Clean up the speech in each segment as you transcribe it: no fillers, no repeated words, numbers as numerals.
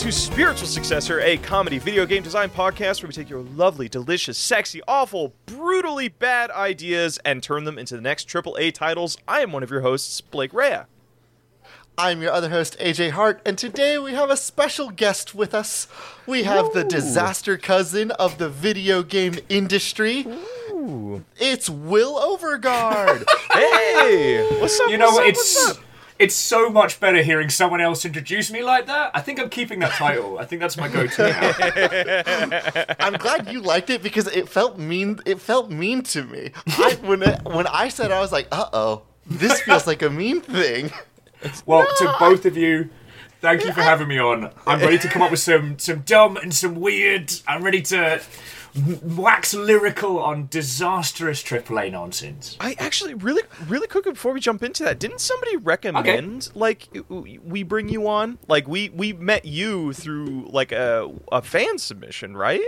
to Spiritual Successor, a comedy video game design podcast where we take your lovely, delicious, sexy, awful, brutally bad ideas and turn them into the next AAA titles. I am one of your hosts, Blake Rea. I'm your other host, AJ Hart, and today we have a special guest with us. We have the disaster cousin of the video game industry. Ooh. It's Will Overgaard. Hey! What's up? You know what? It's so much better hearing someone else introduce me like that. I think I'm keeping that title. I think that's my go-to now. I'm glad you liked it because it felt mean. It felt mean to me. When I said, I was like, "Uh-oh, this feels like a mean thing." Well, to both of you, thank you for having me on. I'm ready to come up with some dumb and some weird. I'm ready to wax lyrical on disastrous AAA nonsense. I actually, really quickly before we jump into that, didn't somebody recommend, like, we bring you on? Like, we met you through, like, a fan submission, right?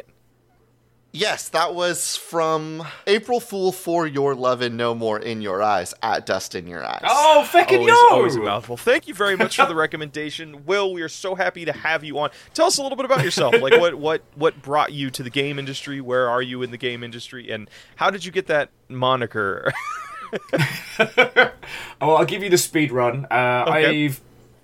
Yes, that was from April Fool for Your Love and No More in Your Eyes, at Dust in Your Eyes. Oh, fucking no! Always a mouthful. Thank you very much for the recommendation. Will, we are so happy to have you on. Tell us a little bit about yourself. Like, what brought you to the game industry? Where are you in the game industry? And how did you get that moniker? Oh, I'll give you the speed run. Okay.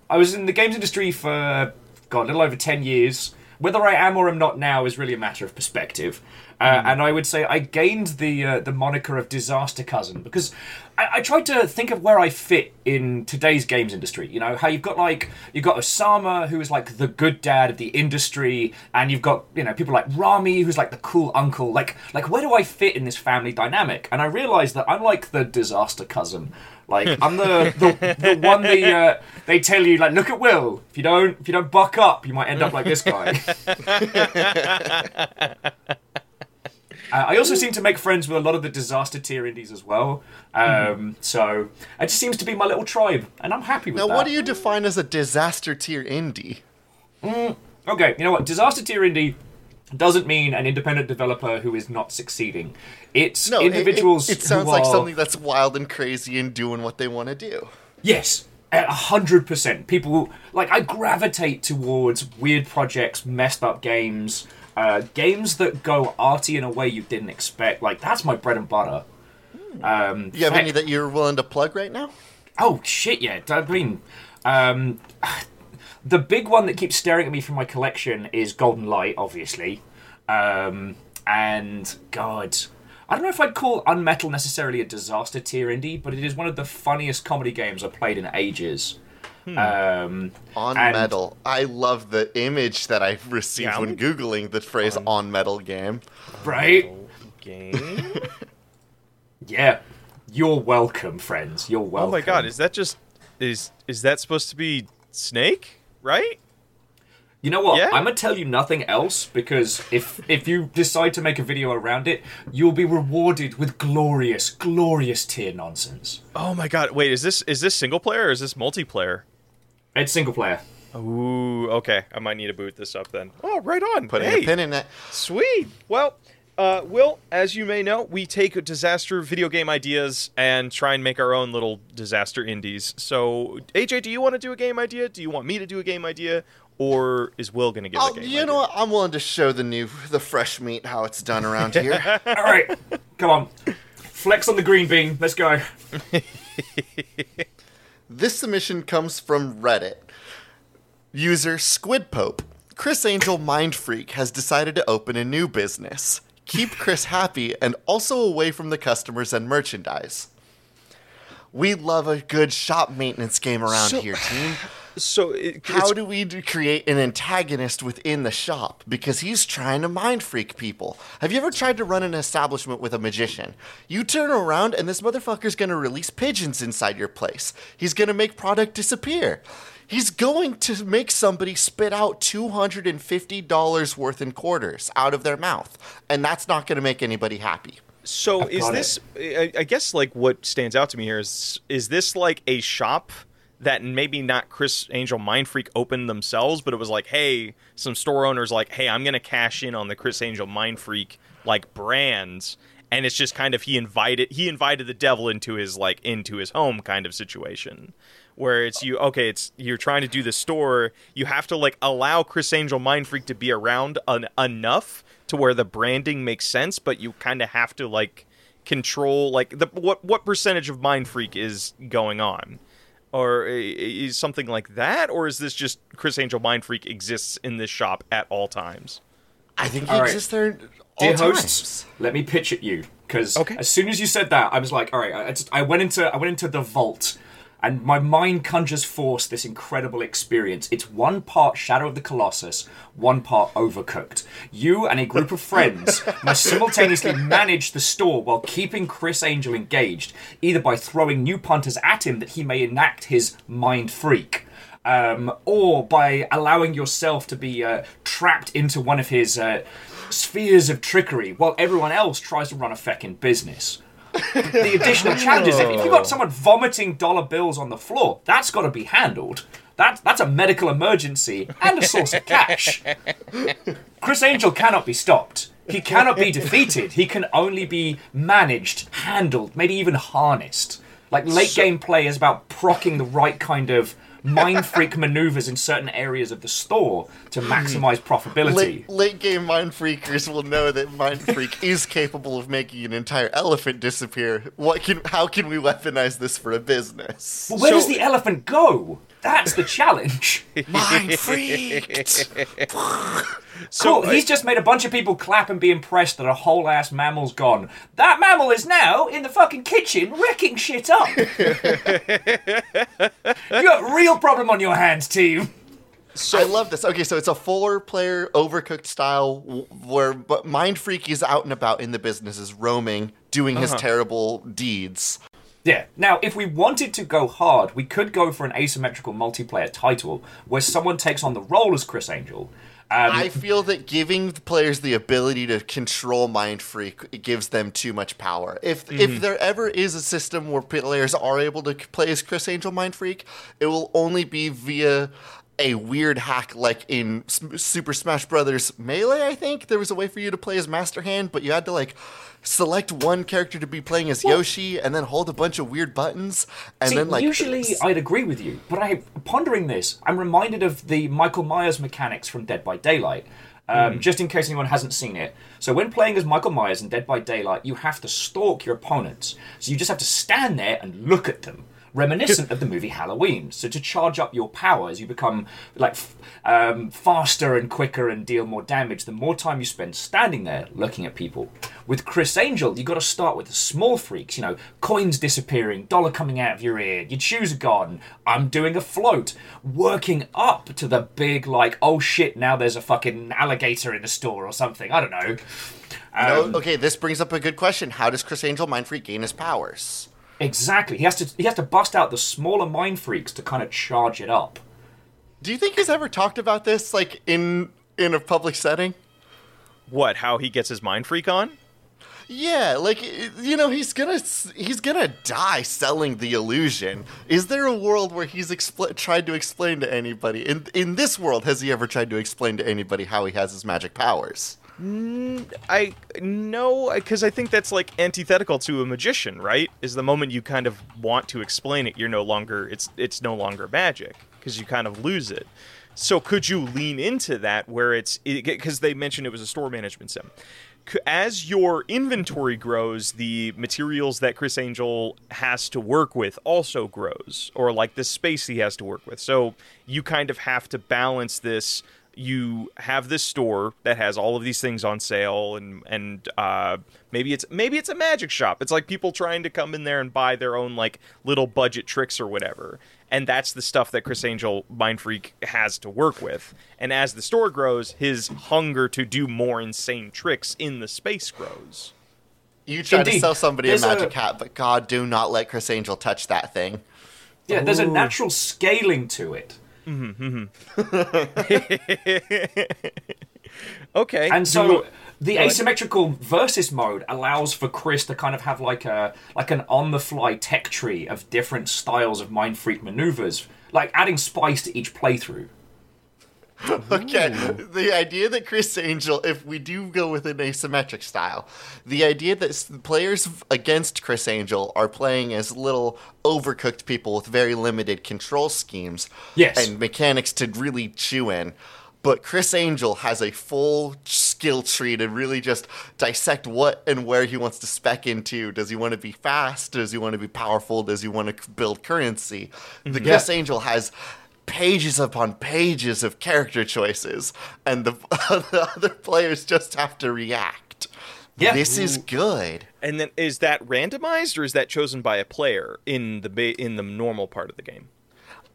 I was in the games industry for, a little over 10 years. Whether I am or am not now is really a matter of perspective. And I would say I gained the moniker of Disaster Cousin because I tried to think of where I fit in today's games industry. You know, how you've got Osama, who is like the good dad of the industry, and you've got, you know, people like Rami, who's like the cool uncle. Like where do I fit in this family dynamic? And I realized that I'm like the Disaster Cousin. Like, I'm the one they tell you, like, look at Will. If you don't buck up, you might end up like this guy. I also seem to make friends with a lot of the disaster tier indies as well. So it just seems to be my little tribe, and I'm happy with that. Now, what do you define as a disaster tier indie? Okay, you know what? Disaster tier indie doesn't mean an independent developer who is not succeeding. It's individuals it sounds who like something that's wild and crazy and doing what they want to do. Yes, 100%. People, like, I gravitate towards weird projects, messed up games, games that go arty in a way you didn't expect. Like, that's my bread and butter. You have any that you're willing to plug right now? Oh, shit, yeah. I mean, the big one that keeps staring at me from my collection is Golden Light, obviously. And, God, I don't know if I'd call Unmetal necessarily a disaster tier indie, but it is one of the funniest comedy games I've played in ages. Unmetal. I love the image that I received when Googling the phrase Unmetal game. Right? Game? Yeah. You're welcome, friends. You're welcome. Oh my God, is that just... Is that supposed to be Snake? Right? You know what? Yeah. I'm going to tell you nothing else because if you decide to make a video around it, you'll be rewarded with glorious, glorious tier nonsense. Oh my God. Wait, is this single player or is this multiplayer? It's single player. Ooh, okay. I might need to boot this up then. Oh, right on. Putting a pin in that. Sweet. Well, Will, as you may know, we take disaster video game ideas and try and make our own little disaster indies. So, AJ, do you want to do a game idea? Do you want me to do a game idea? Or is Will going to give a game idea? You know what? I'm willing to show the fresh meat how it's done around here. All right. Come on. Flex on the green bean. Let's go. This submission comes from Reddit. User Squidpope. Criss Angel Mindfreak has decided to open a new business. Keep Chris happy and also away from the customers and merchandise. We love a good shop maintenance game around here, team. How do we create an antagonist within the shop? Because he's trying to mind freak people. Have you ever tried to run an establishment with a magician? You turn around and this motherfucker's going to release pigeons inside your place. He's going to make product disappear. He's going to make somebody spit out $250 worth in quarters out of their mouth. And that's not going to make anybody happy. So is this, I guess, like, what stands out to me here is this like a shop that maybe not Criss Angel Mindfreak opened themselves, but it was like, hey, some store owners like, hey, I'm going to cash in on the Criss Angel Mindfreak, like, brands. and it's just kind of he invited the devil into his home kind of situation, where you're trying to do the store, you have to allow Criss Angel Mindfreak to be around enough to where the branding makes sense, but you kind of have to control what percentage of Mindfreak is going on. Or is something like that? Or is this just Criss Angel Mindfreak exists in this shop at all times? I think he exists there at all times. Dear hosts, let me pitch at you. Because as soon as you said that, I was like, all right, I went into the vault. And my mind conjures forth this incredible experience. It's one part Shadow of the Colossus, one part Overcooked. You and a group of friends must simultaneously manage the store while keeping Criss Angel engaged, either by throwing new punters at him that he may enact his mind freak, or by allowing yourself to be trapped into one of his spheres of trickery while everyone else tries to run a feckin' business. The additional challenge is if you've got someone vomiting dollar bills on the floor, that's got to be handled. That's a medical emergency and a source of cash. Criss Angel cannot be stopped. He cannot be defeated. He can only be managed, handled, maybe even harnessed. Late-game play is about procking the right kind of mind freak maneuvers in certain areas of the store to maximize profitability. Late game mind freakers will know that mind freak is capable of making an entire elephant disappear. How can we weaponize this for a business? Well, where does the elephant go? That's the challenge. Mind freaked. Cool, he's just made a bunch of people clap and be impressed that a whole ass mammal's gone. That mammal is now in the fucking kitchen wrecking shit up. You got a real problem on your hands, team. So I love this. Okay, so it's a four-player Overcooked style where Mind Freak is out and about in the businesses, roaming, doing his terrible deeds. Yeah. Now, if we wanted to go hard, we could go for an asymmetrical multiplayer title where someone takes on the role as Criss Angel. I feel that giving the players the ability to control Mind Freak gives them too much power. If there ever is a system where players are able to play as Criss Angel Mind Freak, it will only be via a weird hack like in Super Smash Bros. Melee, I think. There was a way for you to play as Master Hand, but you had to select one character to be playing as Yoshi and then hold a bunch of weird buttons and usually I'd agree with you, but pondering this, I'm reminded of the Michael Myers mechanics from Dead by Daylight, just in case anyone hasn't seen it. So when playing as Michael Myers in Dead by Daylight, you have to stalk your opponents. So you just have to stand there and look at them, reminiscent of the movie Halloween. So to charge up your powers, you become faster and quicker and deal more damage the more time you spend standing there looking at people. With Criss Angel, you got to start with the small freaks, coins disappearing, dollar coming out of your ear, you choose a garden, I'm doing a float, working up to the big, oh shit, now there's a fucking alligator in the store or something, I don't know. This brings up a good question. How does Criss Angel Mindfreak gain his powers? Exactly. He has to bust out the smaller mind freaks to kind of charge it up. Do you think he's ever talked about this, in a public setting? What? How he gets his mind freak on? Yeah, he's gonna die selling the illusion. Is there a world where he's tried to explain to anybody? In this world, has he ever tried to explain to anybody how he has his magic powers? No, because I think that's antithetical to a magician, right? Is the moment you kind of want to explain it, you're no longer it's no longer magic because you kind of lose it. So could you lean into that where it's because they mentioned it was a store management sim? As your inventory grows, the materials that Criss Angel has to work with also grows, or the space he has to work with. So you kind of have to balance this. You have this store that has all of these things on sale, and maybe it's a magic shop. It's people trying to come in there and buy their own little budget tricks or whatever. And that's the stuff that Criss Angel Mind Freak has to work with. And as the store grows, his hunger to do more insane tricks in the space grows. You try to sell somebody a magic hat, but God, do not let Criss Angel touch that thing. Yeah, there's a natural scaling to it. Okay. And so the asymmetrical versus mode allows for Criss to kind of have an on-the-fly tech tree of different styles of Mind Freak maneuvers, adding spice to each playthrough. Okay, the idea that Criss Angel, if we do go with an asymmetric style, the idea that players against Criss Angel are playing as little overcooked people with very limited control schemes and mechanics to really chew in. But Criss Angel has a full skill tree to really just dissect what and where he wants to spec into. Does he want to be fast? Does he want to be powerful? Does he want to build currency? The Criss Angel has pages upon pages of character choices, and the other players just have to react. Yeah. This is good. And then is that randomized, or is that chosen by a player in the normal part of the game?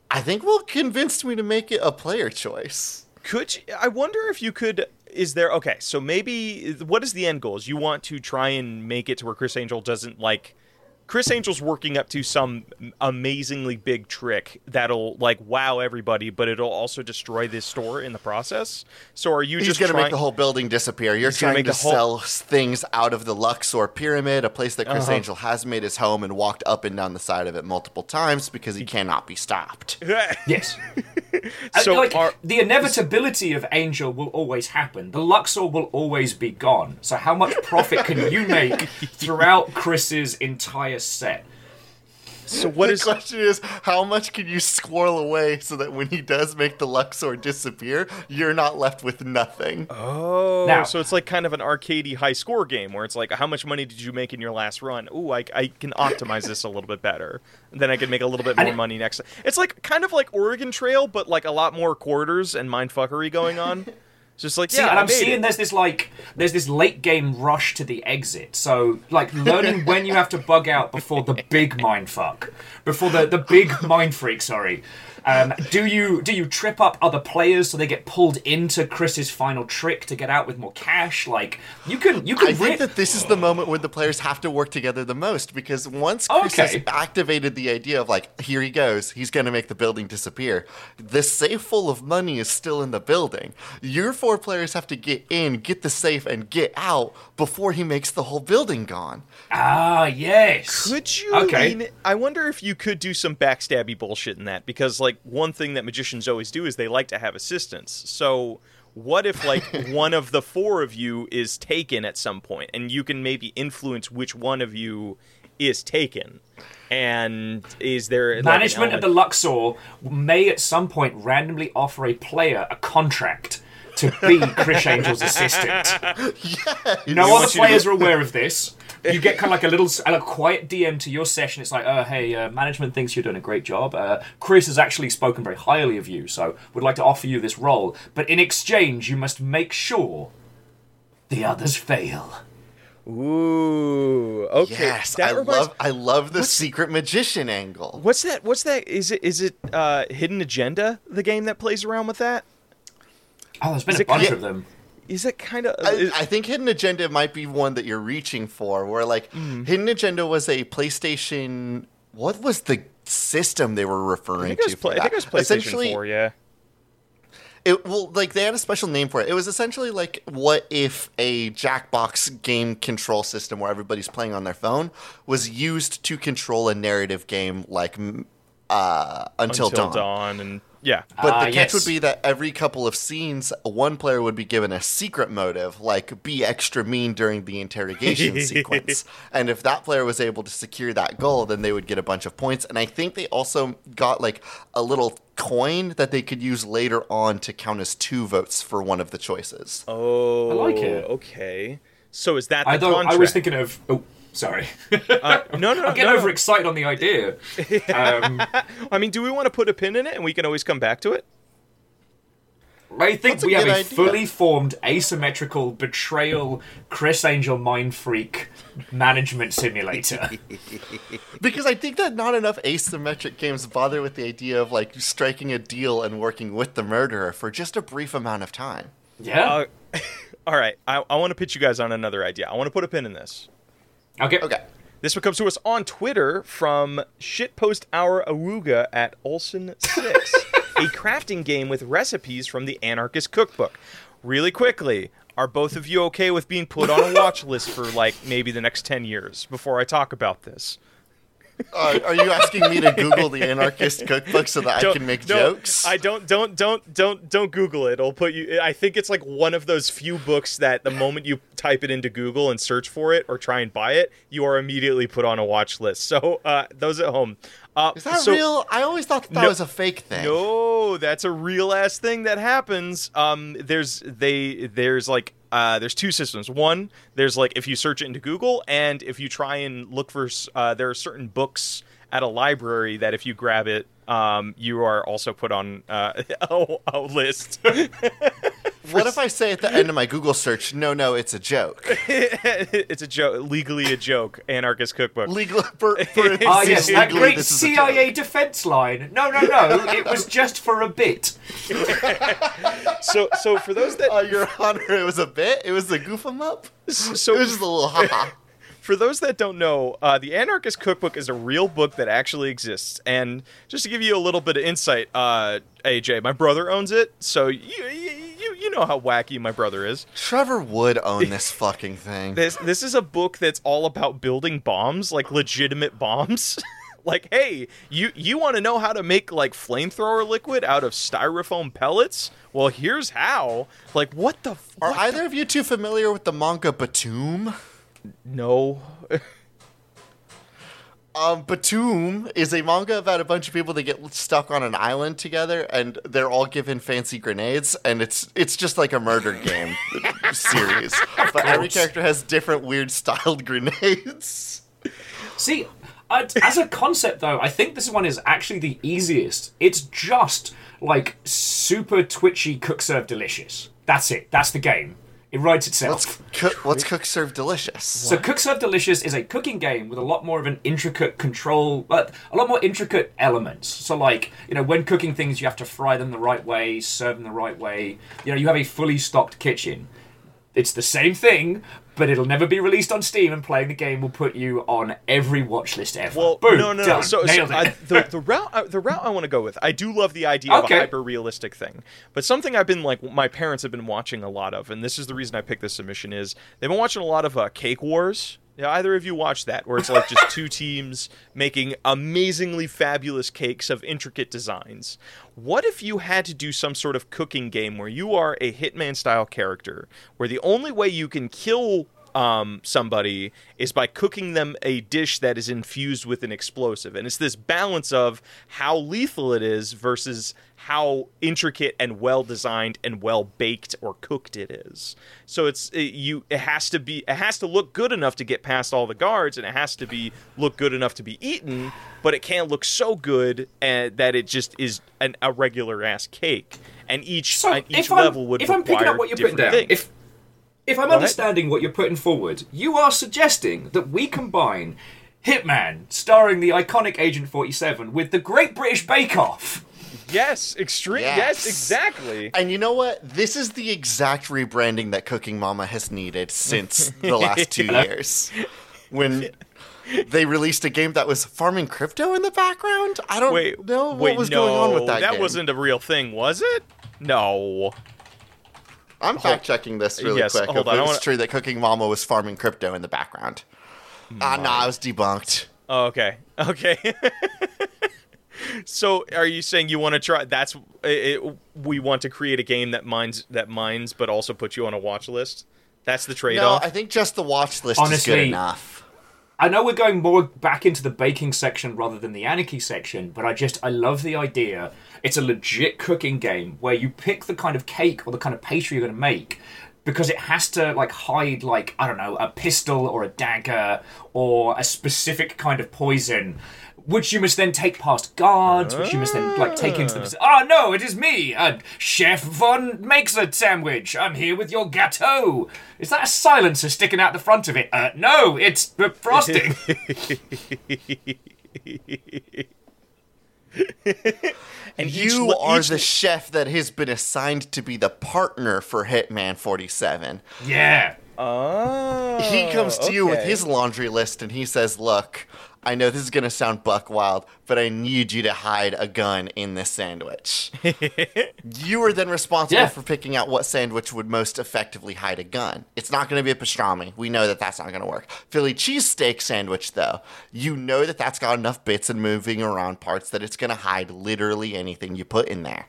I think Will convinced me to make it a player choice. Could you, I wonder if you could, is there, okay, so maybe, what is the end goal? Is you want to try and make it to where Criss Angel doesn't, like, Criss Angel's working up to some amazingly big trick that'll, like, wow everybody, but it'll also destroy this store in the process? So are you just going to make the whole building disappear? You're trying to sell things out of the Luxor Pyramid, a place that Criss Angel has made his home and walked up and down the side of it multiple times because he cannot be stopped. Yes. So like, the inevitability of Angel will always happen. The Luxor will always be gone. So how much profit can you make throughout Chris's entire set? So what the question is, how much can you squirrel away so that when he does make the Luxor disappear, you're not left with nothing? Oh, now, so it's like kind of an arcadey high score game where it's like, how much money did you make in your last run? Ooh, I can optimize this a little bit better. And then I can make a little bit more money next time. It's like kind of like Oregon Trail, but like a lot more quarters and mindfuckery going on. Just like, and I'm seeing there's this late game rush to the exit. So like learning when you have to bug out before the big mindfuck, before the big mindfreak. Sorry, do you trip up other players so they get pulled into Chris's final trick to get out with more cash? Like you can. I think that this is the moment when the players have to work together the most, because once Chris has activated the idea of like, here he goes, he's going to make the building disappear. This safe full of money is still in the building. You're four players have to get in, get the safe, and get out before he makes the whole building gone. Ah, yes. Could you? Okay. I wonder if you could do some backstabby bullshit in that, because like one thing that magicians always do is they like to have assistants. So what if like one of the four of you is taken at some point, and you can maybe influence which one of you is taken? And is there management of the Luxor may at some point randomly offer a player a contract to be Criss Angel's assistant. Yes. No other players are aware of this. You get kind of like a quiet DM to your session. It's like, hey, management thinks you're doing a great job. Chris has actually spoken very highly of you, so would like to offer you this role. But in exchange, you must make sure the others fail. Ooh, okay. Yes, I love the secret magician angle. What's that? Is it Hidden Agenda, the game that plays around with that? Oh, there's been a bunch of them. Is it kind of... I think Hidden Agenda might be one that you're reaching for, where, like, Hidden Agenda was a PlayStation... What was the system they were referring to for that? I think it was PlayStation 4, yeah. They had a special name for it. It was essentially like what if a Jackbox game control system where everybody's playing on their phone was used to control a narrative game like Until Dawn. Until Dawn and... Yeah, but the catch would be that every couple of scenes, one player would be given a secret motive, like be extra mean during the interrogation sequence. And if that player was able to secure that goal, then they would get a bunch of points. And I think they also got like a little coin that they could use later on to count as 2 votes for one of the choices. Oh, I like it. Okay. So is that the contract? I was thinking of... Oh. Sorry. No. I'm getting overexcited on the idea. I mean, do we want to put a pin in it and we can always come back to it? I think we have a fully formed, asymmetrical, betrayal, Criss Angel Mindfreak management simulator. Because I think that not enough asymmetric games bother with the idea of, like, striking a deal and working with the murderer for just a brief amount of time. Yeah. All right. I want to pitch you guys on another idea. I want to put a pin in this. Okay. This one comes to us on Twitter from shitposthourauga at Olson6, a crafting game with recipes from the Anarchist Cookbook. Really quickly, are both of you okay with being put on a watch list for, like, maybe the next 10 years before I talk about this? Are you asking me to Google the Anarchist Cookbook so that I can make jokes? I don't Google it. I'll put you. I think it's like one of those few books that the moment you type it into Google and search for it or try and buy it, you are immediately put on a watch list. So those at home. Is that real? I always thought that was a fake thing. No, that's a real ass thing that happens. There's two systems. One, there's like if you search it into Google, and if you try and look for, there are certain books at a library that if you grab it, you are also put on a list. What if I say at the end of my Google search, no, it's a joke? It's a joke. Legally a joke. Anarchist Cookbook. Legal. Yes, that great CIA defense line. No, it was just for a bit. So for those that... Your Honor, it was a bit? It was a goof-em-up? So, it was just a little ha-ha. For those that don't know, the Anarchist Cookbook is a real book that actually exists. And just to give you a little bit of insight, AJ, my brother owns it, so you know how wacky my brother is. Trevor would own this fucking thing. This is a book that's all about building bombs, like legitimate bombs. Like, hey, you want to know how to make like flamethrower liquid out of styrofoam pellets? Well, here's how. Like, what the? Are either of you two familiar with the manga Batoom? No. Batoom is a manga about a bunch of people that get stuck on an island together, and they're all given fancy grenades, and it's just like a murder game series. But every character has different weird styled grenades. See, as a concept, though, I think this one is actually the easiest. It's just, like, super twitchy Cook Serve Delicious. That's it. That's the game. It writes itself. What's Cook Serve Delicious? So Cook Serve Delicious is a cooking game with a lot more of an intricate control, but a lot more intricate elements. So like, you know, when cooking things, you have to fry them the right way, serve them the right way. You know, you have a fully stocked kitchen. It's the same thing, but it'll never be released on Steam, and playing the game will put you on every watch list ever. Well, boom, no. So the route I want to go with, I do love the idea of a hyper-realistic thing, but something I've been like, my parents have been watching a lot of, and this is the reason I picked this submission, is they've been watching a lot of Cake Wars. Yeah, either of you watch that, where it's like just two teams making amazingly fabulous cakes of intricate designs. What if you had to do some sort of cooking game where you are a Hitman-style character, where the only way you can kill somebody is by cooking them a dish that is infused with an explosive, and it's this balance of how lethal it is versus how intricate and well designed and well baked or cooked it is. So it has to look good enough to get past all the guards, and it has to be look good enough to be eaten, but it can't look so good that it just is a regular ass cake. And each level would require different things. If I'm picking up what you're putting down, if I'm understanding what you're putting forward, you are suggesting that we combine Hitman, starring the iconic Agent 47, with the Great British Bake Off. Yes, extreme. Yes, exactly. And you know what? This is the exact rebranding that Cooking Mama has needed since the last 2 years. When they released a game that was farming crypto in the background? I don't know what was going on with that game. That wasn't a real thing, was it? No. I'm fact-checking this really quick. Hold on. It's true that Cooking Mama was farming crypto in the background. I was debunked. Oh, okay. So, are you saying you want to try? That's it, we want to create a game that mines, but also puts you on a watch list. That's the trade-off. No, I think just the watch list is good enough. I know we're going more back into the baking section rather than the anarchy section, but I love the idea. It's a legit cooking game where you pick the kind of cake or the kind of pastry you're going to make, because it has to like hide like, I don't know, a pistol or a dagger or a specific kind of poison, which you must then take past guards, which you must then like take into the... no, it is me! Chef Von makes a sandwich! I'm here with your gâteau! Is that a silencer sticking out the front of it? No, it's frosting! And you are the chef that has been assigned to be the partner for Hitman 47. Yeah! He comes to you with his laundry list and he says, look... I know this is going to sound buck wild, but I need you to hide a gun in this sandwich. You are then responsible for picking out what sandwich would most effectively hide a gun. It's not going to be a pastrami. We know that that's not going to work. Philly cheesesteak sandwich, though, you know that that's got enough bits and moving around parts that it's going to hide literally anything you put in there.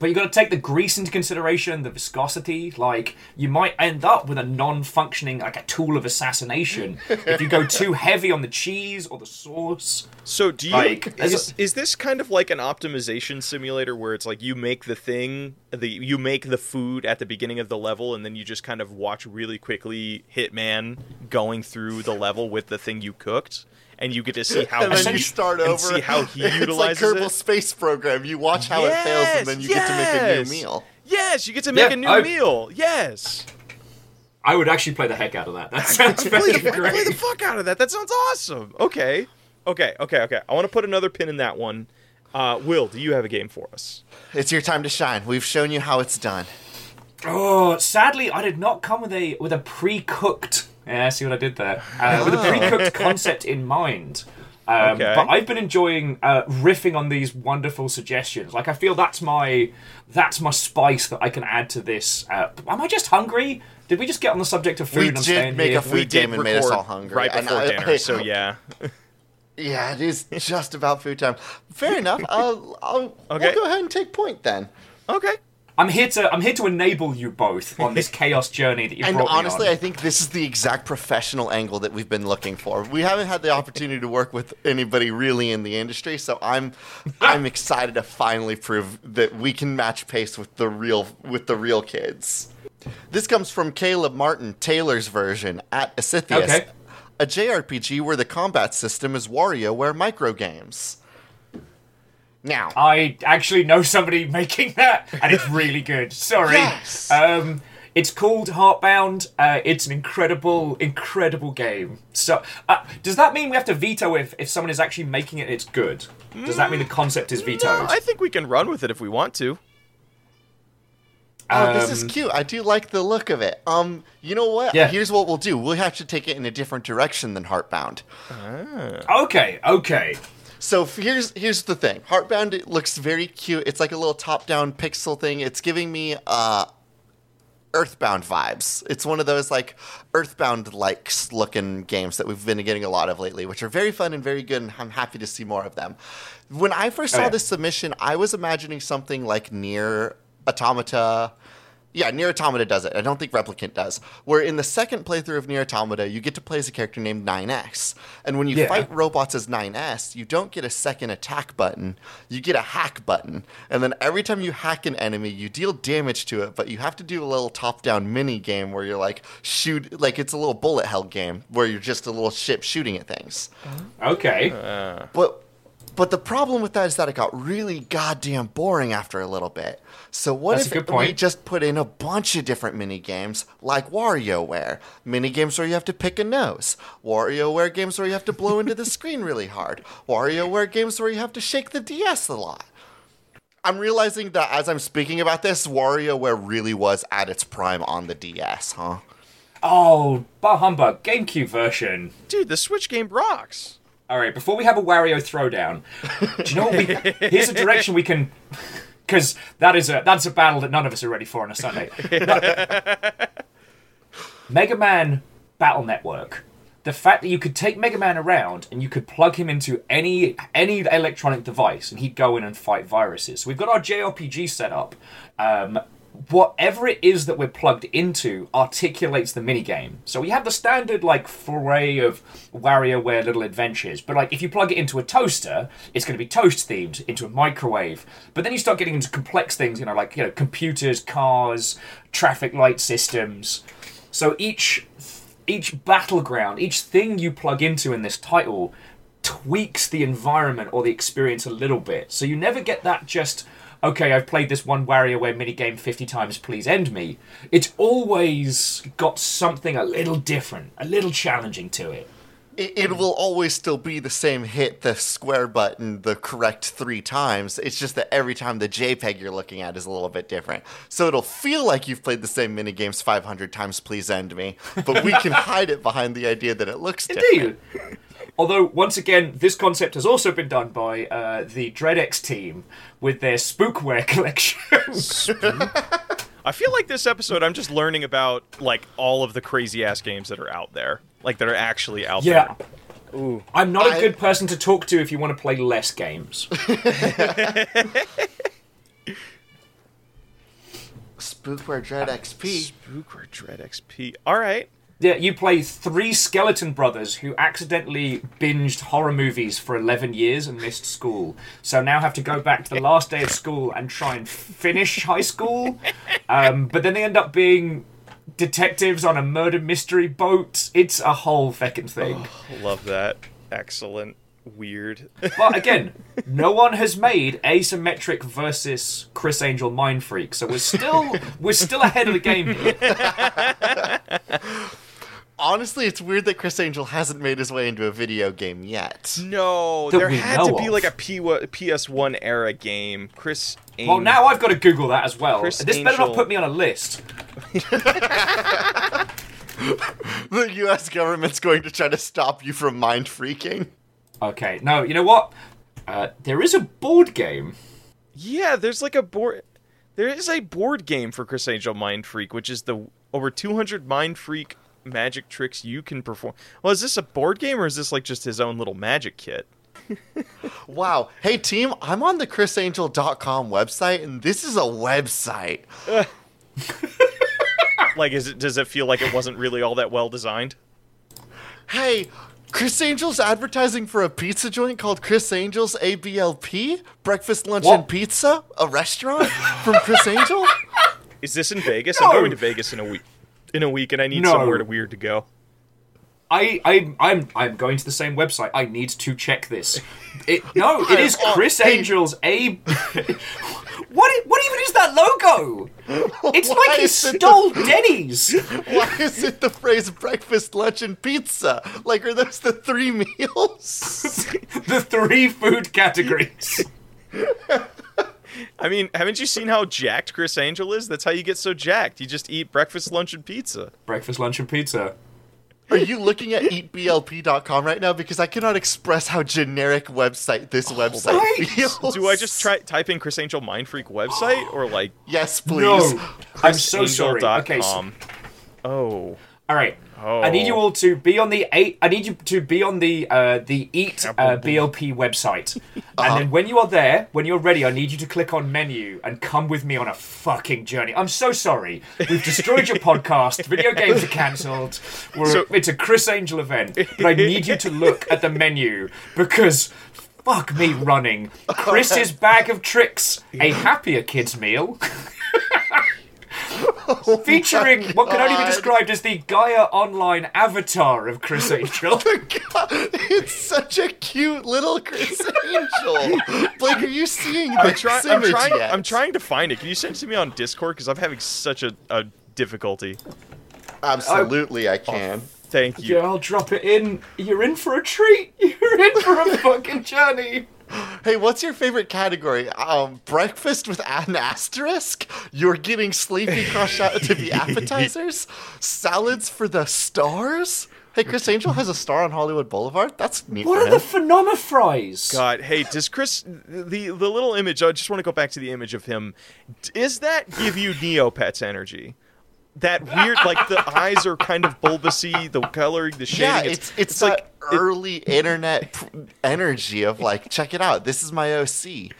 But you got to take the grease into consideration, the viscosity. Like, you might end up with a non-functioning, like a tool of assassination if you go too heavy on the cheese or the sauce. So do you, like, is this kind of like an optimization simulator where it's like you make the thing, you make the food at the beginning of the level, and then you just kind of watch really quickly Hitman going through the level with the thing you cooked? And you get to see how and then you start over. See how he utilizes it. It's like Kerbal Space Program. You watch how it fails, and then you get to make a new meal. Yes, you get to make a new meal. Yes. I would actually play the heck out of that. That sounds great. Play the fuck out of that. That sounds awesome. Okay. I want to put another pin in that one. Will, do you have a game for us? It's your time to shine. We've shown you how it's done. Oh, sadly, I did not come with a pre-cooked. Yeah, see what I did there? With a pre-cooked concept in mind. But I've been enjoying riffing on these wonderful suggestions. Like, I feel that's my spice that I can add to this. Am I just hungry? Did we just get on the subject of food? We did make a food game and made us all hungry. Right before dinner, so yeah. Yeah, it is just about food time. Fair enough. We'll go ahead and take point then. Okay. I'm here to enable you both on this chaos journey that you brought me on. And honestly, I think this is the exact professional angle that we've been looking for. We haven't had the opportunity to work with anybody really in the industry, so I'm excited to finally prove that we can match pace with the real kids. This comes from Caleb Martin, Taylor's version, at Asithius, a JRPG where the combat system is WarioWare microgames. Now, I actually know somebody making that, and it's really good. Sorry. Yes. It's called Heartbound. It's an incredible, incredible game. So, does that mean we have to veto if someone is actually making it and it's good? Does that mean the concept is vetoed? No, I think we can run with it if we want to. Oh, this is cute. I do like the look of it. You know what? Yeah. Here's what we'll do. We'll have to take it in a different direction than Heartbound. Okay. So here's the thing. Heartbound, it looks very cute. It's like a little top-down pixel thing. It's giving me Earthbound vibes. It's one of those like Earthbound-like looking games that we've been getting a lot of lately, which are very fun and very good, and I'm happy to see more of them. When I first saw this submission, I was imagining something like Nier Automata. Yeah, Nier Automata does it. I don't think Replicant does. Where in the second playthrough of Nier Automata, you get to play as a character named 9S. And when you fight robots as 9S, you don't get a second attack button. You get a hack button. And then every time you hack an enemy, you deal damage to it, but you have to do a little top-down mini-game where you're like, shoot, like it's a little bullet hell game where you're just a little ship shooting at things. Okay. But the problem with that is that it got really goddamn boring after a little bit. So what if we just put in a bunch of different minigames like WarioWare? Minigames where you have to pick a nose. WarioWare games where you have to blow into the screen really hard. WarioWare games where you have to shake the DS a lot. I'm realizing that as I'm speaking about this, WarioWare really was at its prime on the DS, huh? Oh, bah humbug, GameCube version. Dude, the Switch game rocks. All right, before we have a Wario throwdown, do you know what here's a direction we can... Because that's a battle that none of us are ready for on a Sunday. Mega Man Battle Network. The fact that you could take Mega Man around and you could plug him into any electronic device and he'd go in and fight viruses. So we've got our JRPG set up. Whatever it is that we're plugged into articulates the minigame. So we have the standard, like, foray of WarioWare little adventures. But, like, if you plug it into a toaster, it's going to be toast-themed, into a microwave. But then you start getting into complex things, computers, cars, traffic light systems. So each battleground, each thing you plug into in this title tweaks the environment or the experience a little bit. So you never get that just... okay, I've played this one WarioWare minigame 50 times, please end me. It's always got something a little different, a little challenging to it. It will always still be the same hit the square button the correct three times. It's just that every time the JPEG you're looking at is a little bit different. So it'll feel like you've played the same minigames 500 times, please end me. But we can hide it behind the idea that it looks different. Indeed. Although, once again, this concept has also been done by the DreadX team with their Spookware collection. I feel like this episode, I'm just learning about, like, all of the crazy-ass games that are out there. Like, that are actually out there. Yeah. Ooh. I'm not a good person to talk to if you want to play less games. Spookware DreadXP. Spookware DreadXP. All right. Yeah, you play three skeleton brothers who accidentally binged horror movies for 11 years and missed school. So now have to go back to the last day of school and try and finish high school. But then they end up being detectives on a murder mystery boat. It's a whole feckin' thing. Oh, love that. Excellent. Weird. But again, no one has made Asymmetric versus Criss Angel Mindfreak, so we're still ahead of the game here. Honestly, it's weird that Criss Angel hasn't made his way into a video game yet. No, there had to be like a PS1 era game. Criss Angel. Well, now I've got to Google that as well. Criss Angel... better not put me on a list. The US government's going to try to stop you from mind freaking. Okay, no, you know what? There is a board game. Yeah, there's like a board... There is a board game for Criss Angel Mindfreak, which is the over 200 Mindfreak magic tricks you can perform. Well, is this a board game, or is this like just his own little magic kit? Wow. Hey, team, I'm on the ChrissAngel.com website, and this is a website. Like, does it feel like it wasn't really all that well designed? Hey... Criss Angel's advertising for a pizza joint called Criss Angel's ABLP? Breakfast, lunch, and pizza? A restaurant? From Criss Angel? Is this in Vegas? No. I'm going to Vegas in a week. And I need somewhere weird to go. I'm going to the same website. I need to check this. It is Criss Angel's A... What even is that logo? It's like he stole Denny's. Why is it the phrase breakfast, lunch, and pizza? Like, are those the three meals? The three food categories. I mean, haven't you seen how jacked Criss Angel is? That's how you get so jacked. You just eat breakfast, lunch, and pizza. Breakfast, lunch, and pizza. Are you looking at eatblp.com right now? Because I cannot express how generic website this website feels. Do I just type in Criss Angel Mindfreak website? Or like... Yes, please. No. I'm so sorry. Okay, so... Oh. All right. Oh. I need you all to be on the Eat BLP website. And then when you are there, when you're ready, I need you to click on menu and come with me on a fucking journey. I'm so sorry. We've destroyed your podcast. Video games are cancelled. It's a Criss Angel event. But I need you to look at the menu because... Fuck me running. Chris's bag of tricks. A happier kid's meal. Featuring what can only be described as the Gaia Online avatar of Criss Angel. It's such a cute little Criss Angel. Blake, are you seeing this image yet? I'm trying to find it. Can you send it to me on Discord? Because I'm having such a difficulty. Absolutely, I can. Thank you. Yeah, I'll drop it in. You're in for a treat. You're in for a fucking journey. Hey, what's your favorite category? Breakfast with an asterisk? You're getting sleepy crushed out to the appetizers? Salads for the stars? Hey, Criss Angel has a star on Hollywood Boulevard? That's neat. What are the Phenomena Fries? God, hey, does Criss... The little image, I just want to go back to the image of him. Does that give you Neopets energy? That weird, like, the eyes are kind of bulbousy, the coloring, the shading. Yeah, it's like early internet energy of, like, check it out, this is my OC.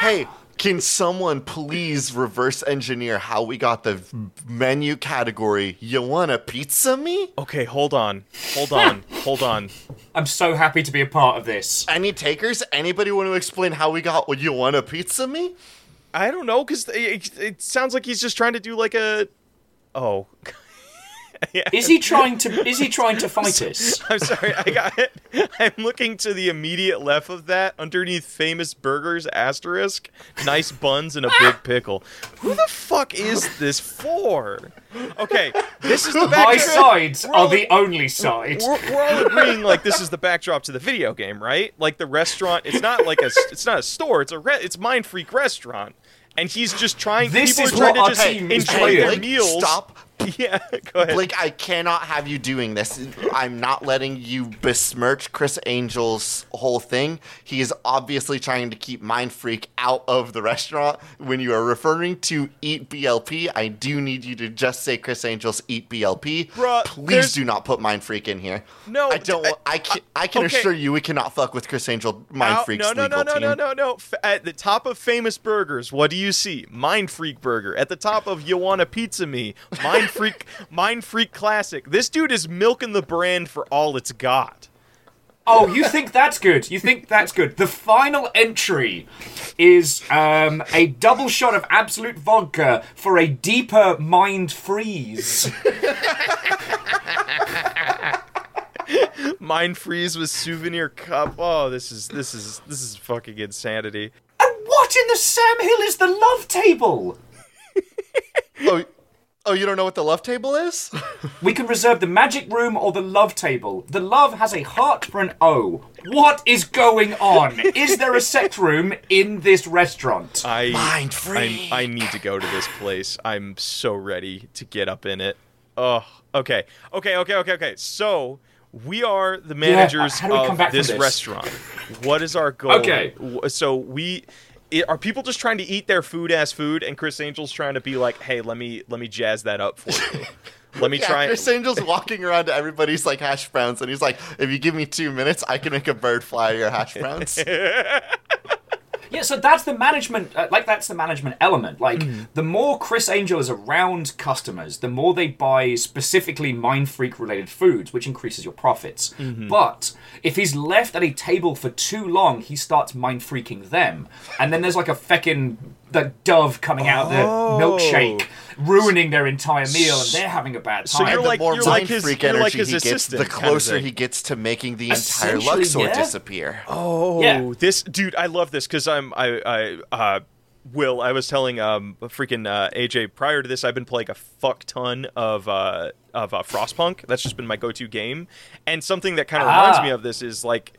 Hey, can someone please reverse engineer how we got the menu category, you want a pizza me? Okay, hold on. I'm so happy to be a part of this. Any takers? Anybody want to explain how we got, you want a pizza me? I don't know, because it sounds like he's just trying to do like a... Oh. yeah. Is he trying to fight us? I'm sorry, I got it. I'm looking to the immediate left of that, underneath famous burgers, asterisk, nice buns, and a big pickle. Who the fuck is this for? Okay, this is the backdrop. My sides are the only sides. We're all agreeing, like, this is the backdrop to the video game, right? Like, the restaurant, it's not a store, it's a Mindfreak restaurant. And he's just trying. People are trying to just enjoy their meals. Stop. Yeah, go ahead. Blake, I cannot have you doing this. I'm not letting you besmirch Criss Angel's whole thing. He is obviously trying to keep Mindfreak out of the restaurant. When you are referring to Eat BLP, I do need you to just say Criss Angel's Eat BLP. Bruh, please do not put Mindfreak in here. No, I don't. I can assure you, we cannot fuck with Criss Angel Mindfreak's legal team. No. At the top of famous burgers, what do you see? Mindfreak burger. At the top of you want a pizza me. Mindfreak classic. This dude is milking the brand for all it's got. Oh, you think that's good? The final entry is a double shot of absolute vodka for a deeper mind freeze. Mind freeze with souvenir cup. Oh, this is fucking insanity. And what in the Sam Hill is the love table? Oh, you don't know what the love table is? We can reserve the magic room or the love table. The love has a heart for an O. What is going on? Is there a sex room in this restaurant? Mindfreak. I need to go to this place. I'm so ready to get up in it. Oh, okay. So we are the managers of this restaurant. What is our goal? Okay. So we... Are people just trying to eat their food-ass food, and Criss Angel's trying to be like, hey, let me jazz that up for you. Let me try. Criss Angel's walking around to everybody's, like, hash browns, and he's like, if you give me 2 minutes, I can make a bird fly to your hash browns. Yeah, so that's the management, that's the management element. Like, The more Criss Angel is around customers, the more they buy specifically Mindfreak-related foods, which increases your profits. Mm-hmm. But if he's left at a table for too long, he starts Mindfreaking them. And then there's, like, a feckin' the dove coming out of the milkshake, ruining their entire meal, and they're having a bad time. So you're like, the more Mindfreak energy he gets, the closer he gets to making the entire Luxor disappear. Oh, yeah. This dude, I love this because I was telling AJ prior to this, I've been playing a fuck ton of Frostpunk. That's just been my go-to game. And something that kind of reminds me of this is, like,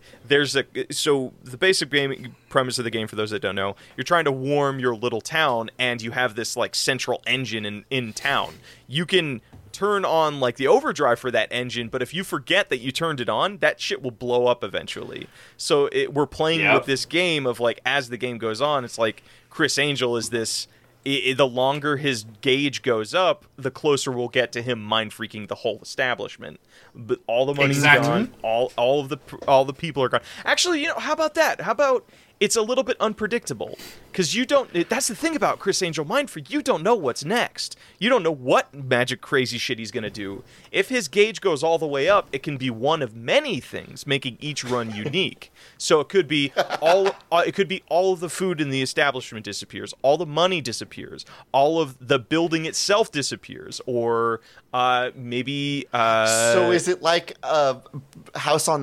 so the basic game premise of the game, for those that don't know, you're trying to warm your little town, and you have this, like, central engine in town. You can turn on, like, the overdrive for that engine, but if you forget that you turned it on, that shit will blow up eventually. So we're playing with this game of, like, as the game goes on, it's like Criss Angel is this... the longer his gauge goes up, the closer we'll get to him Mindfreaking the whole establishment. But all the money's gone. All the people are gone. Actually, you know, how about that? How about it's a little bit unpredictable? Because you don't... That's the thing about Criss Angel Mindfreak. You don't know what's next. You don't know what magic crazy shit he's going to do. If his gauge goes all the way up, it can be one of many things, making each run unique. So it could be all of the food in the establishment disappears. All the money disappears. All of the building itself disappears. Or maybe... so is it like Betrayal at House on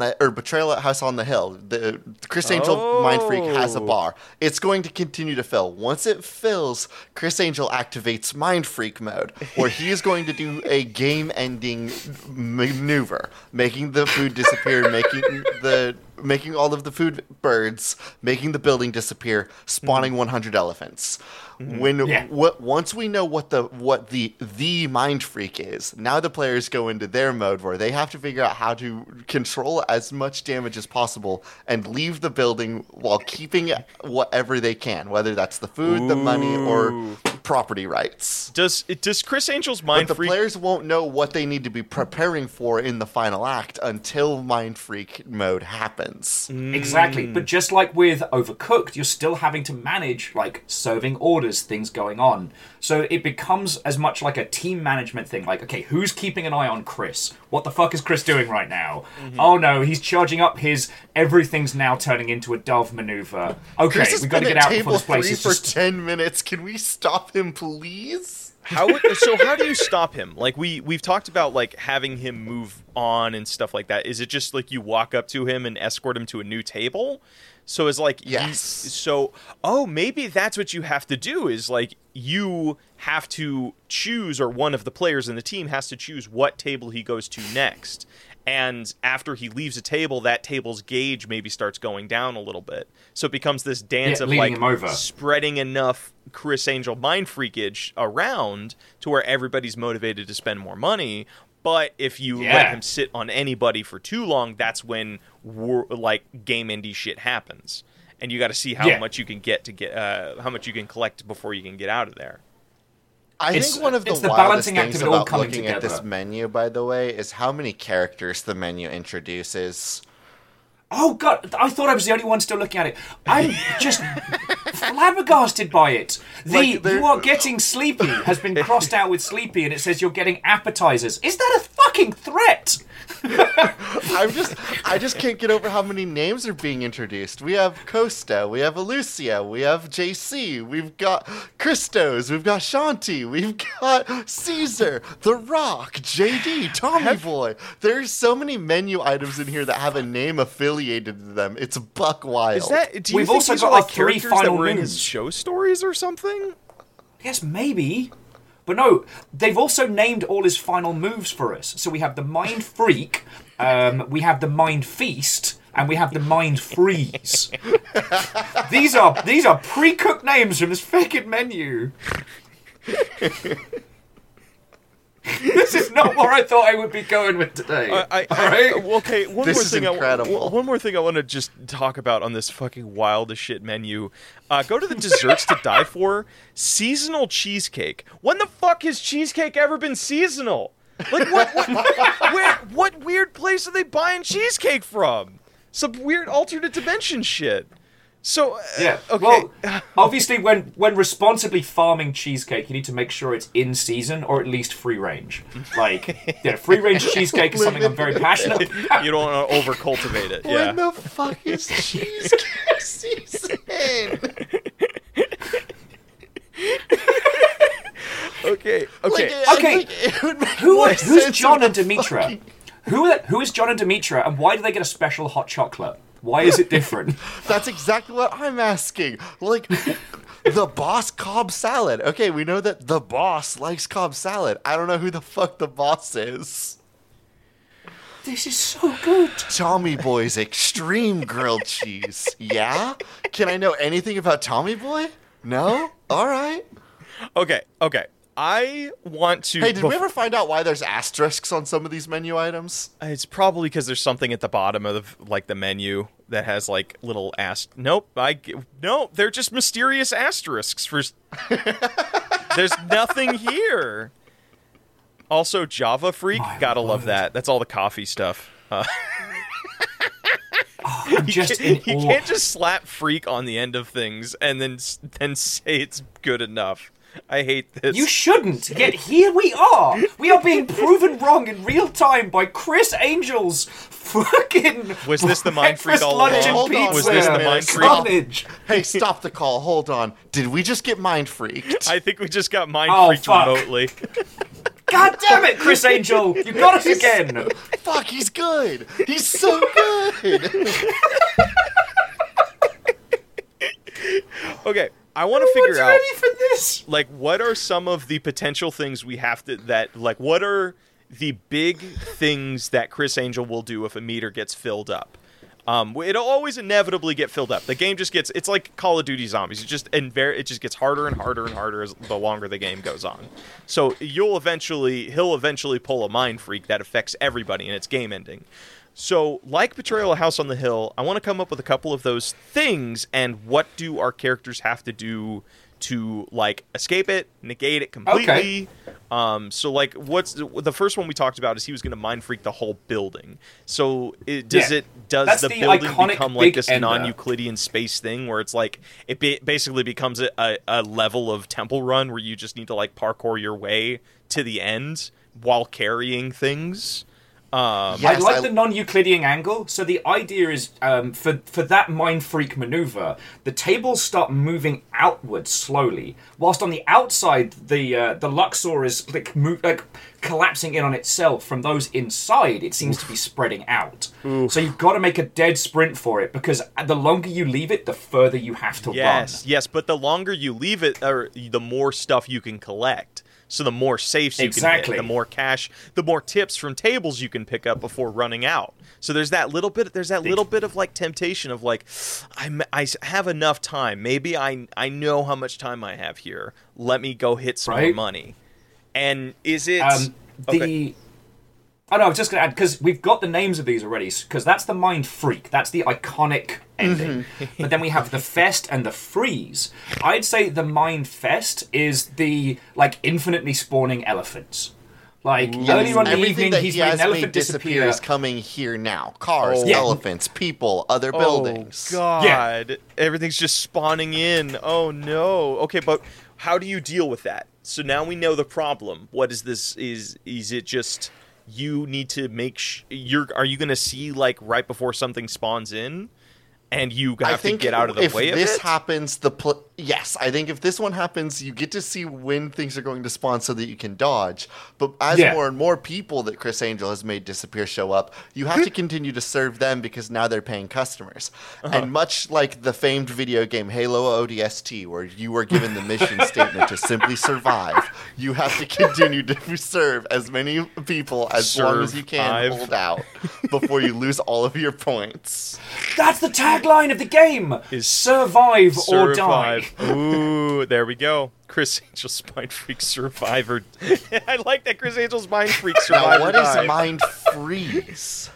the Hill? The Criss Angel Mindfreak has a bar. It's going to continue to fill. Once it fills, Criss Angel activates Mindfreak mode, where he is going to do a game-ending maneuver, making the food disappear, making all of the food birds, making the building disappear, spawning 100 elephants. Once we know what the Mindfreak is, now the players go into their mode where they have to figure out how to control as much damage as possible and leave the building while keeping whatever they can, whether that's the food, the money, or property rights. Does Criss Angel's Mindfreak? But the players won't know what they need to be preparing for in the final act until Mindfreak mode happens. Exactly, but just like with Overcooked, you're still having to manage, like, serving orders, things going on. So it becomes as much like a team management thing, like, okay, who's keeping an eye on Criss? What the fuck is Criss doing right now? Mm-hmm. Oh no, he's charging up his everything's now turning into a dove maneuver. Okay, we've got to get out before this place is just... for 10 minutes. Can we stop him, please? How do you stop him? Like we've talked about like having him move on and stuff like that. Is it just like you walk up to him and escort him to a new table? So it's like maybe that's what you have to do is like you have to choose, or one of the players in the team has to choose what table he goes to next. And after he leaves a table, that table's gauge maybe starts going down a little bit. So it becomes this dance of like spreading enough Criss Angel mind freakage around to where everybody's motivated to spend more money. But if you let him sit on anybody for too long, that's when game indie shit happens, and you got to see how much you can how much you can collect before you can get out of there. I think one of the wildest things about looking at this menu, by the way, is how many characters the menu introduces. Oh, God, I thought I was the only one still looking at it. I'm just flabbergasted by it. You are getting sleepy has been crossed out with sleepy, and it says you're getting appetizers. Is that a fucking threat? I just can't get over how many names are being introduced. We have Costa, we have Alucia, we have JC, we've got Christos, we've got Shanti, we've got Caesar, The Rock, JD, Tommy Boy. There's so many menu items in here that have a name affiliated to them. It's buck wild. We've also got like three final moons in his show stories or something? Yes, maybe. But no, they've also named all his final moves for us. So we have the Mind Freak, we have the Mind Feast, and we have the Mind Freeze. These are pre-cooked names from this fucking menu. This is not where I thought I would be going with today. One more thing I want to just talk about on this fucking wild as shit menu. Go to the desserts to die for. Seasonal cheesecake. When the fuck has cheesecake ever been seasonal? Like what weird place are they buying cheesecake from? Some weird alternate dimension shit. So, okay. Well, obviously, when responsibly farming cheesecake, you need to make sure it's in season or at least free range. Like, free range cheesecake is something I'm very passionate about. You don't want to over cultivate it. Yeah. When the fuck is cheesecake season? Okay. Who's John and Demetra? Who is John and Demetra, and why do they get a special hot chocolate? Why is it different? That's exactly what I'm asking. Like, the boss Cobb salad. Okay, we know that the boss likes Cobb salad. I don't know who the fuck the boss is. This is so good. Tommy Boy's extreme grilled cheese. Yeah? Can I know anything about Tommy Boy? No? All right. Okay. I want to... Hey, did we ever find out why there's asterisks on some of these menu items? It's probably because there's something at the bottom of the menu that has like little No, they're just mysterious asterisks for... There's nothing here. Also, Java Freak, gotta love that. That's all the coffee stuff. You can't just slap Freak on the end of things and then say it's good enough. I hate this. You shouldn't, yet here we are. We are being proven wrong in real time by Criss Angel's fucking... Was this the Mind Freak all along? Was this the Mind Freak? Hey, stop the call. Hold on. Did we just get Mind Freaked? I think we just got Mind Freaked remotely. God damn it, Criss Angel. You got us again. Fuck, he's good. He's so good. Okay. I want to figure out, ready for this? Like, what are some of the potential things we have to, that, like, what are the big things that Criss Angel will do if a meter gets filled up? It'll always inevitably get filled up. The game just gets, it's like Call of Duty Zombies. It just gets harder and harder and harder as the longer the game goes on. So he'll eventually pull a mind freak that affects everybody and it's game ending. So, like Betrayal at House on the Hill, I want to come up with a couple of those things, and what do our characters have to do to, like, escape it, negate it completely? Okay. So, like, what's the first one we talked about is he was going to mind freak the whole building. So, does the building become like this non-Euclidean space thing where it's like it basically becomes a level of Temple Run where you just need to like parkour your way to the end while carrying things? Yes, I like the non-Euclidean angle. So the idea is for that Mindfreak maneuver, the tables start moving outward slowly, whilst on the outside the Luxor is like collapsing in on itself. From those inside, it seems to be spreading out. So you've got to make a dead sprint for it, because the longer you leave it, the further you have to run. Yes, but the longer you leave it, or the more stuff you can collect. So the more safes you can get, the more cash, the more tips from tables you can pick up before running out. So there's that little bit. There's that little bit of like temptation of like, I have enough time. Maybe I know how much time I have here. Let me go hit some more money. And is it I was just going to add, because we've got the names of these already, because that's the Mindfreak. That's the iconic ending. But then we have the Fest and the Freeze. I'd say the Mind Fest is the, like, infinitely spawning elephants. Like, earlier on in the evening, he's made an elephant disappear. Is coming here now. Cars, elephants, people, other buildings. Oh, God. Yeah. Everything's just spawning in. Oh, no. Okay, but how do you deal with that? So now we know the problem. What is this? Is it just... You need to make are you going to see, like, right before something spawns in and you have to get out of the way of it? If this happens, yes, I think if this one happens, you get to see when things are going to spawn so that you can dodge. But as more and more people that Criss Angel has made disappear show up, you have to continue to serve them because now they're paying customers. And much like the famed video game Halo ODST, where you were given the mission statement to simply survive, you have to continue to serve as many people as long as you can hold out before you lose all of your points. That's the tagline of the game! Is survive or die. Ooh, there we go. Criss Angel's Mindfreak Survivor. I like that Criss Angel's Mindfreak Survivor. Now, what is Mind Freeze?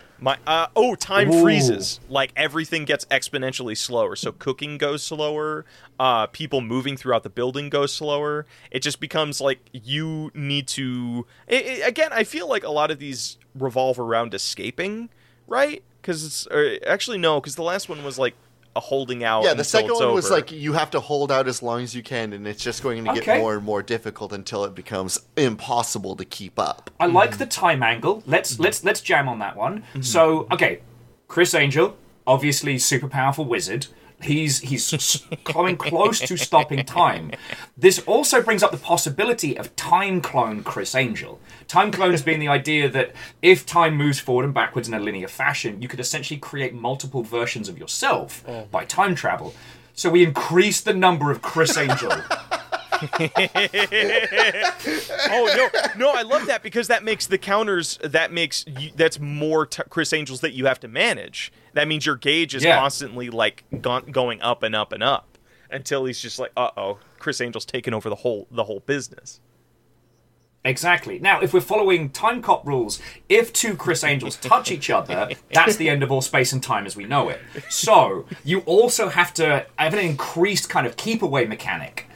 Time freezes. Like, everything gets exponentially slower. So cooking goes slower. People moving throughout the building goes slower. It just becomes, like, you need to... Again, I feel like a lot of these revolve around escaping, right? Because it's... Actually, no, because the last one was, like, a holding out. Yeah, the second one was like you have to hold out as long as you can, and it's just going to get more and more difficult until it becomes impossible to keep up. I like the time angle. Let's jam on that one. So, okay, Criss Angel, obviously super powerful wizard. He's coming close to stopping time. This also brings up the possibility of time clone Criss Angel. Time clones being the idea that if time moves forward and backwards in a linear fashion, you could essentially create multiple versions of yourself by time travel. So we increase the number of Criss Angel. Oh no! I love that, because that makes the counters. That's more Criss Angels that you have to manage. That means your gauge is constantly like going up and up and up until he's just like, Criss Angel's taken over the whole business. Exactly. Now, if we're following Time Cop rules, if two Criss Angels touch each other, that's the end of all space and time as we know it. So you also have to have an increased kind of keep away mechanic.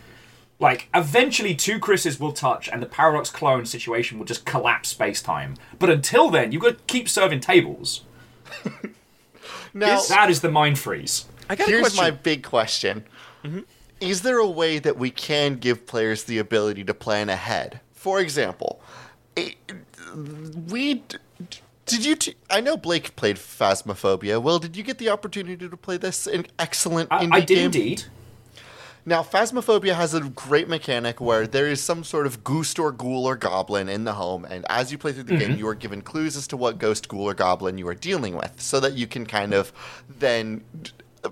Like, eventually two Crisses will touch and the Paradox clone situation will just collapse space-time. But until then, you've got to keep serving tables. Now, that is the Mind Freeze. Here's my big question. Is there a way that we can give players the ability to plan ahead? For example, I know Blake played Phasmophobia. Will, did you get the opportunity to play this excellent indie game? I did indeed. Now, Phasmophobia has a great mechanic where there is some sort of ghost or ghoul or goblin in the home, and as you play through the game, you are given clues as to what ghost, ghoul, or goblin you are dealing with, so that you can kind of then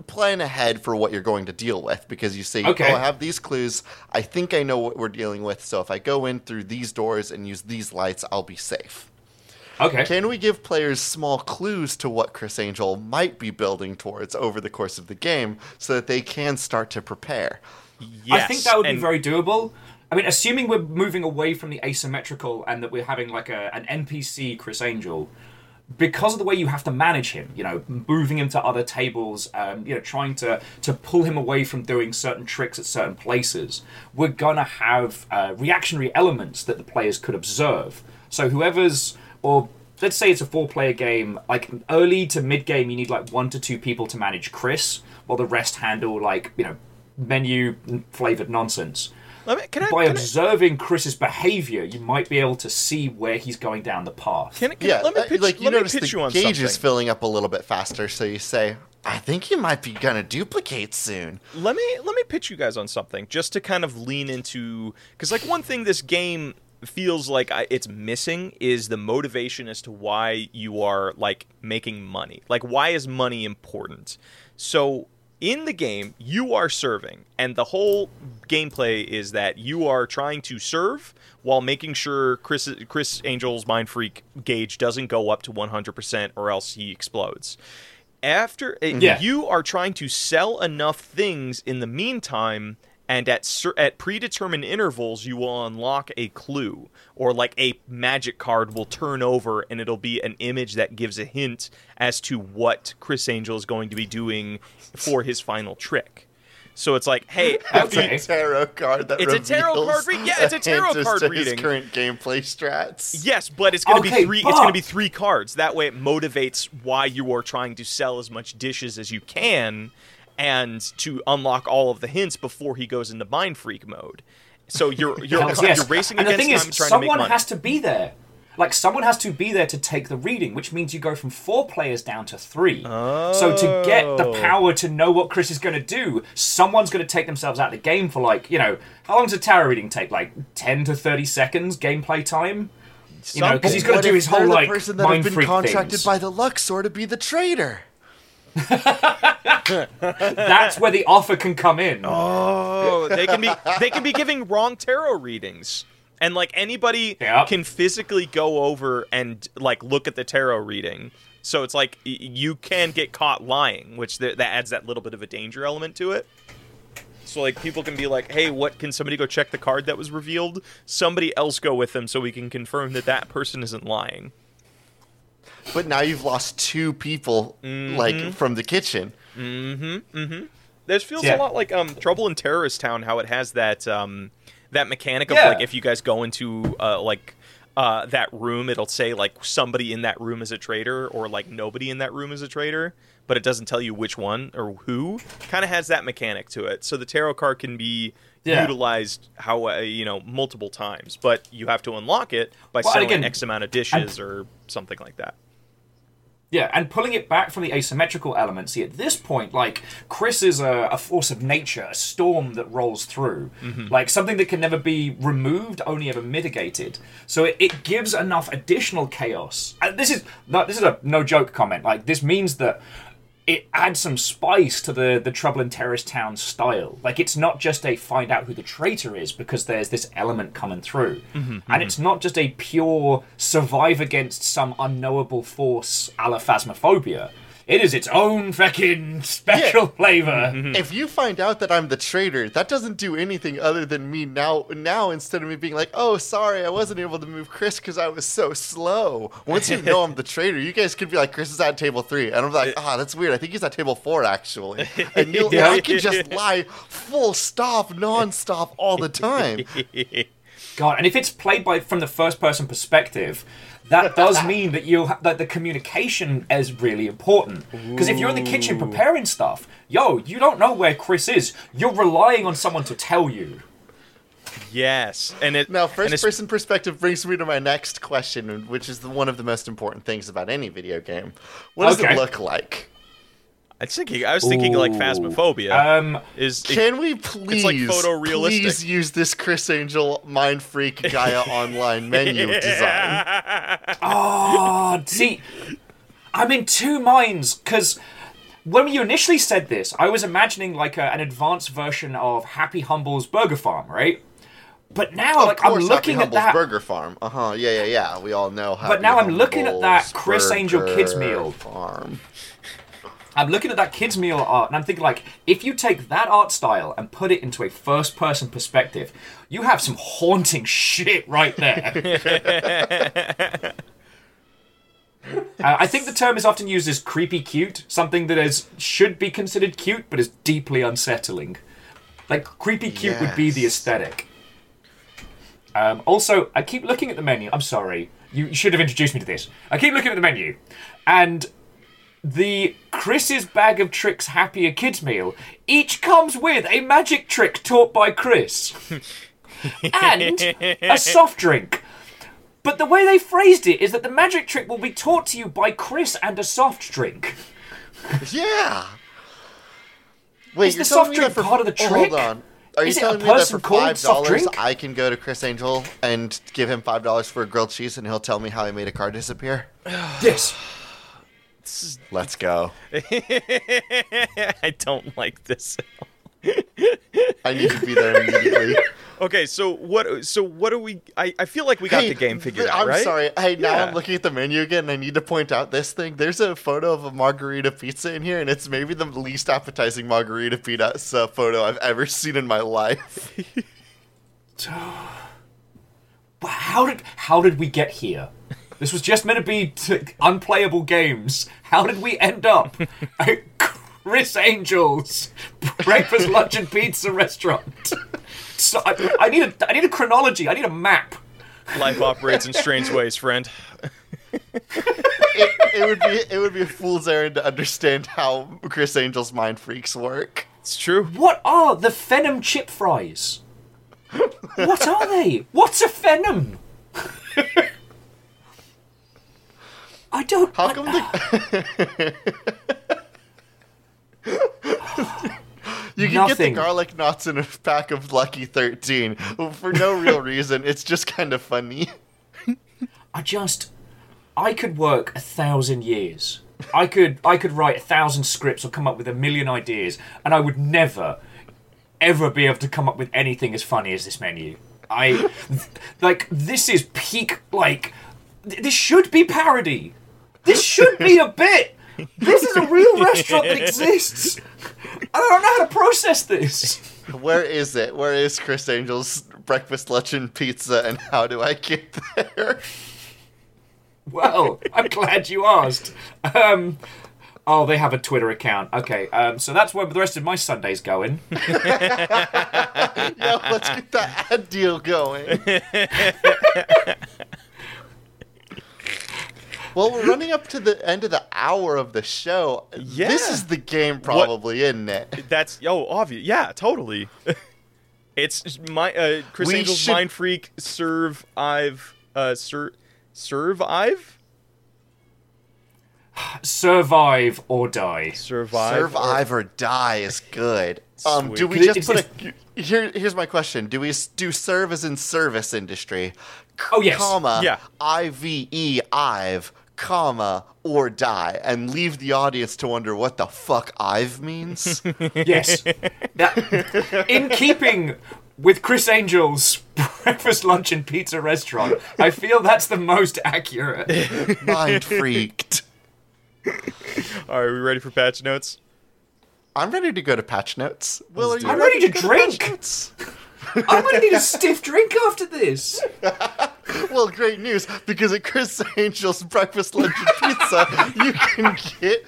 plan ahead for what you're going to deal with, because you say, I have these clues, I think I know what we're dealing with, so if I go in through these doors and use these lights, I'll be safe. Okay. Can we give players small clues to what Criss Angel might be building towards over the course of the game so that they can start to prepare? Yes. I think that would be very doable. I mean, assuming we're moving away from the asymmetrical and that we're having like an NPC Criss Angel, because of the way you have to manage him, you know, moving him to other tables, trying to pull him away from doing certain tricks at certain places, we're going to have reactionary elements that the players could observe. So whoever's... Or let's say it's a four-player game. Like early to mid-game, you need like 1 to 2 people to manage Criss, while the rest handle like menu flavored nonsense. By observing Chris's behaviour, you might be able to see where he's going down the path. Let me pitch you on something. Is filling up a little bit faster, so you say, I think you might be going to duplicate soon. Let me pitch you guys on something, just to kind of lean into... Because, like, one thing this game feels like it's missing is the motivation as to why you are, like, making money. Like, why is money important? So... in the game, you are serving, and the whole gameplay is that you are trying to serve while making sure Criss Angel's Mindfreak gauge doesn't go up to 100% or else he explodes. You are trying to sell enough things in the meantime, and at predetermined intervals, you will unlock a clue, or like a magic card will turn over, and it'll be an image that gives a hint as to what Criss Angel is going to be doing for his final trick. So it's like, hey, it's a tarot card that reveals. It's a tarot card reading. Yeah, it's a tarot card reading. His current gameplay strats. Yes, but it's going to be three. Fuck. It's going to be three cards. That way, it motivates why you are trying to sell as much dishes as you can, and to unlock all of the hints before he goes into mind freak mode. So you're racing against time, trying to make money. And the thing is, someone has to be there. Like, someone has to be there to take the reading, which means you go from 4 players down to 3. Oh. So to get the power to know what Criss is going to do, someone's going to take themselves out of the game for, like, you know, how long does a tarot reading take? Like, 10 to 30 seconds gameplay time? You know, because he's going to do his whole, like, mind freak things. The person that has been contracted by the Luxor to be the traitor. That's where the offer can come in. Oh, they can be giving wrong tarot readings, and like anybody can physically go over and like look at the tarot reading. So it's like you can get caught lying, which that adds that little bit of a danger element to it. So like people can be like, hey, what can somebody go check the card that was revealed? Somebody else go with them so we can confirm that person isn't lying. But now you've lost 2 people, like, from the kitchen. Mm-hmm, mm-hmm. This feels a lot like Trouble in Terrorist Town, how it has that mechanic of, like, if you guys go into, that room, it'll say, like, somebody in that room is a traitor, or, like, nobody in that room is a traitor, but it doesn't tell you which one or who. Kind of has that mechanic to it. So the tarot card can be... yeah. utilized how multiple times, but you have to unlock it by selling X amount of dishes or something like that. Yeah, and pulling it back from the asymmetrical element, see, at this point, like, Criss is a force of nature, a storm that rolls through. Mm-hmm. Like, something that can never be removed, only ever mitigated. So it gives enough additional chaos. And this is a no-joke comment. Like, this means that it adds some spice to the Trouble in Terrorist Town style. Like, it's not just a find out who the traitor is, because there's this element coming through. Mm-hmm, and it's not just a pure survive against some unknowable force a la Phasmophobia. It is its own feckin' special flavor. Mm-hmm. If you find out that I'm the traitor, that doesn't do anything other than me now instead of me being like, oh, sorry, I wasn't able to move Criss because I was so slow. Once you know I'm the traitor, you guys could be like, Criss is at table 3. And I'm like, that's weird. I think he's at table 4, actually. And I can just lie full stop, nonstop all the time. God, and if it's played from the first-person perspective... that does mean that that the communication is really important. Because if you're in the kitchen preparing stuff, you don't know where Criss is. You're relying on someone to tell you. Yes. Now, first-person perspective brings me to my next question, which is one of the most important things about any video game. What does it look like? I was thinking like Phasmophobia. Can we please, it's like photorealistic. Please use this Criss Angel Mindfreak Gaia Online menu design? Oh, see, I'm in two minds, because when you initially said this, I was imagining like an advanced version of Happy Humble's Burger Farm, right? But now, like, I'm looking at that... Happy Humble's Burger Farm. Uh-huh, yeah, we all know Happy But now Humble's I'm looking at that Criss Angel Kids Meal. Farm. I'm looking at that kids' meal art, and I'm thinking, like, if you take that art style and put it into a first-person perspective, you have some haunting shit right there. I think the term is often used as creepy cute, something that should be considered cute, but is deeply unsettling. Like, creepy cute would be the aesthetic. Also, I keep looking at the menu. I'm sorry. You should have introduced me to this. I keep looking at the menu, and... the Criss's Bag of Tricks Happier Kids Meal each comes with a magic trick taught by Criss. and a soft drink. But the way they phrased it is that the magic trick will be taught to you by Criss and a soft drink. Yeah. Wait, is the soft drink part of the trick? Hold on. Are you telling me that for $5 I can go to Criss Angel and give him $5 for a grilled cheese and he'll tell me how he made a car disappear? Yes. Let's go. I don't like this at all. I need to be there immediately. Okay, so what do we... I feel like we got the game figured out, right? I'm sorry. Now I'm looking at the menu again, and I need to point out this thing. There's a photo of a margarita pizza in here, and it's maybe the least appetizing margarita pizza photo I've ever seen in my life. But how did we get here? This was just meant to be unplayable games. How did we end up at Criss Angel's breakfast, lunch, and pizza restaurant? So I need a chronology. I need a map. Life operates in strange ways, friend. It would be a fool's errand to understand how Criss Angel's mind freaks work. It's true. What are the Phenom chip fries? What are they? What's a Phenom? I don't... How come You can get the garlic knots in a pack of Lucky 13 for no real reason. It's just kind of funny. I could work 1,000 years. I could write 1,000 scripts or come up with 1,000,000 ideas, and I would never, ever be able to come up with anything as funny as this menu. This is peak, this should be parody. This should be a bit. This is a real restaurant that exists. I don't know how to process this. Where is it? Where is Criss Angel's breakfast, lunch, and pizza, and how do I get there? Well, I'm glad you asked. They have a Twitter account. Okay, so that's where the rest of my Sunday's going. Yeah, let's get that ad deal going. Well, we're running up to the end of the hour of the show. Yeah. This is the game, probably, isn't it? That's obvious. Yeah, totally. It's my Criss Angel's Mindfreak survive or die. Survive or die is good. Do we just put a... Here's my question. Do we do serve as in service industry? Oh, yes. Comma, yeah. I've... comma, or die, and leave the audience to wonder what the fuck I've means? Yes. In keeping with Criss Angel's breakfast, lunch, and pizza restaurant, I feel that's the most accurate. Mind freaked. All right, are we ready for patch notes? I'm ready to go to patch notes. Will, are you I'm ready to drink! I'm going to need a stiff drink after this. Well, great news, because at Criss Angel's breakfast, lunch, and pizza, you can get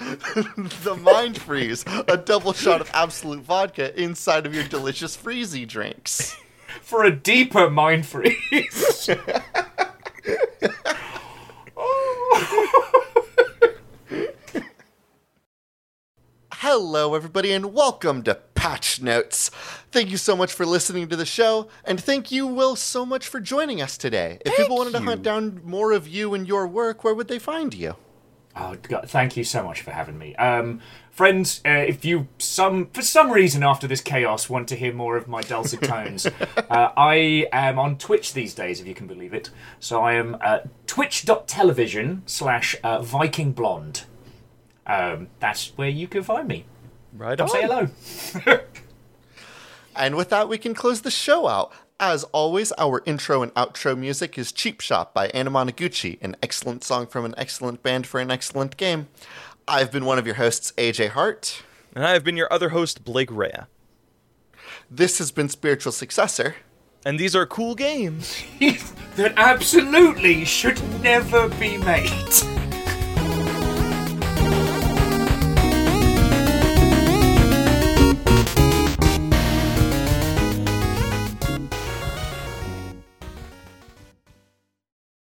the Mind Freeze, a double shot of absolute vodka inside of your delicious freezy drinks. For a deeper Mind Freeze. Hello, everybody, and welcome to Patch Notes. Thank you so much for listening to the show, and thank you, Will, so much for joining us today. If people wanted to hunt down more of you and your work, where would they find you? Oh, God, thank you so much for having me. Friends, if you, for some reason after this chaos, want to hear more of my dulcet tones, I am on Twitch these days, if you can believe it. So I am twitch.tv/VikingBlonde. That's where you can find me. Right on. Say hello. And with that, we can close the show out. As always, our intro and outro music is Cheap Shot by Anna Monoguchi, an excellent song from an excellent band for an excellent game. I've been one of your hosts, AJ Hart. And I have been your other host, Blake Rea. This has been Spiritual Successor. And these are cool games. That absolutely should never be made.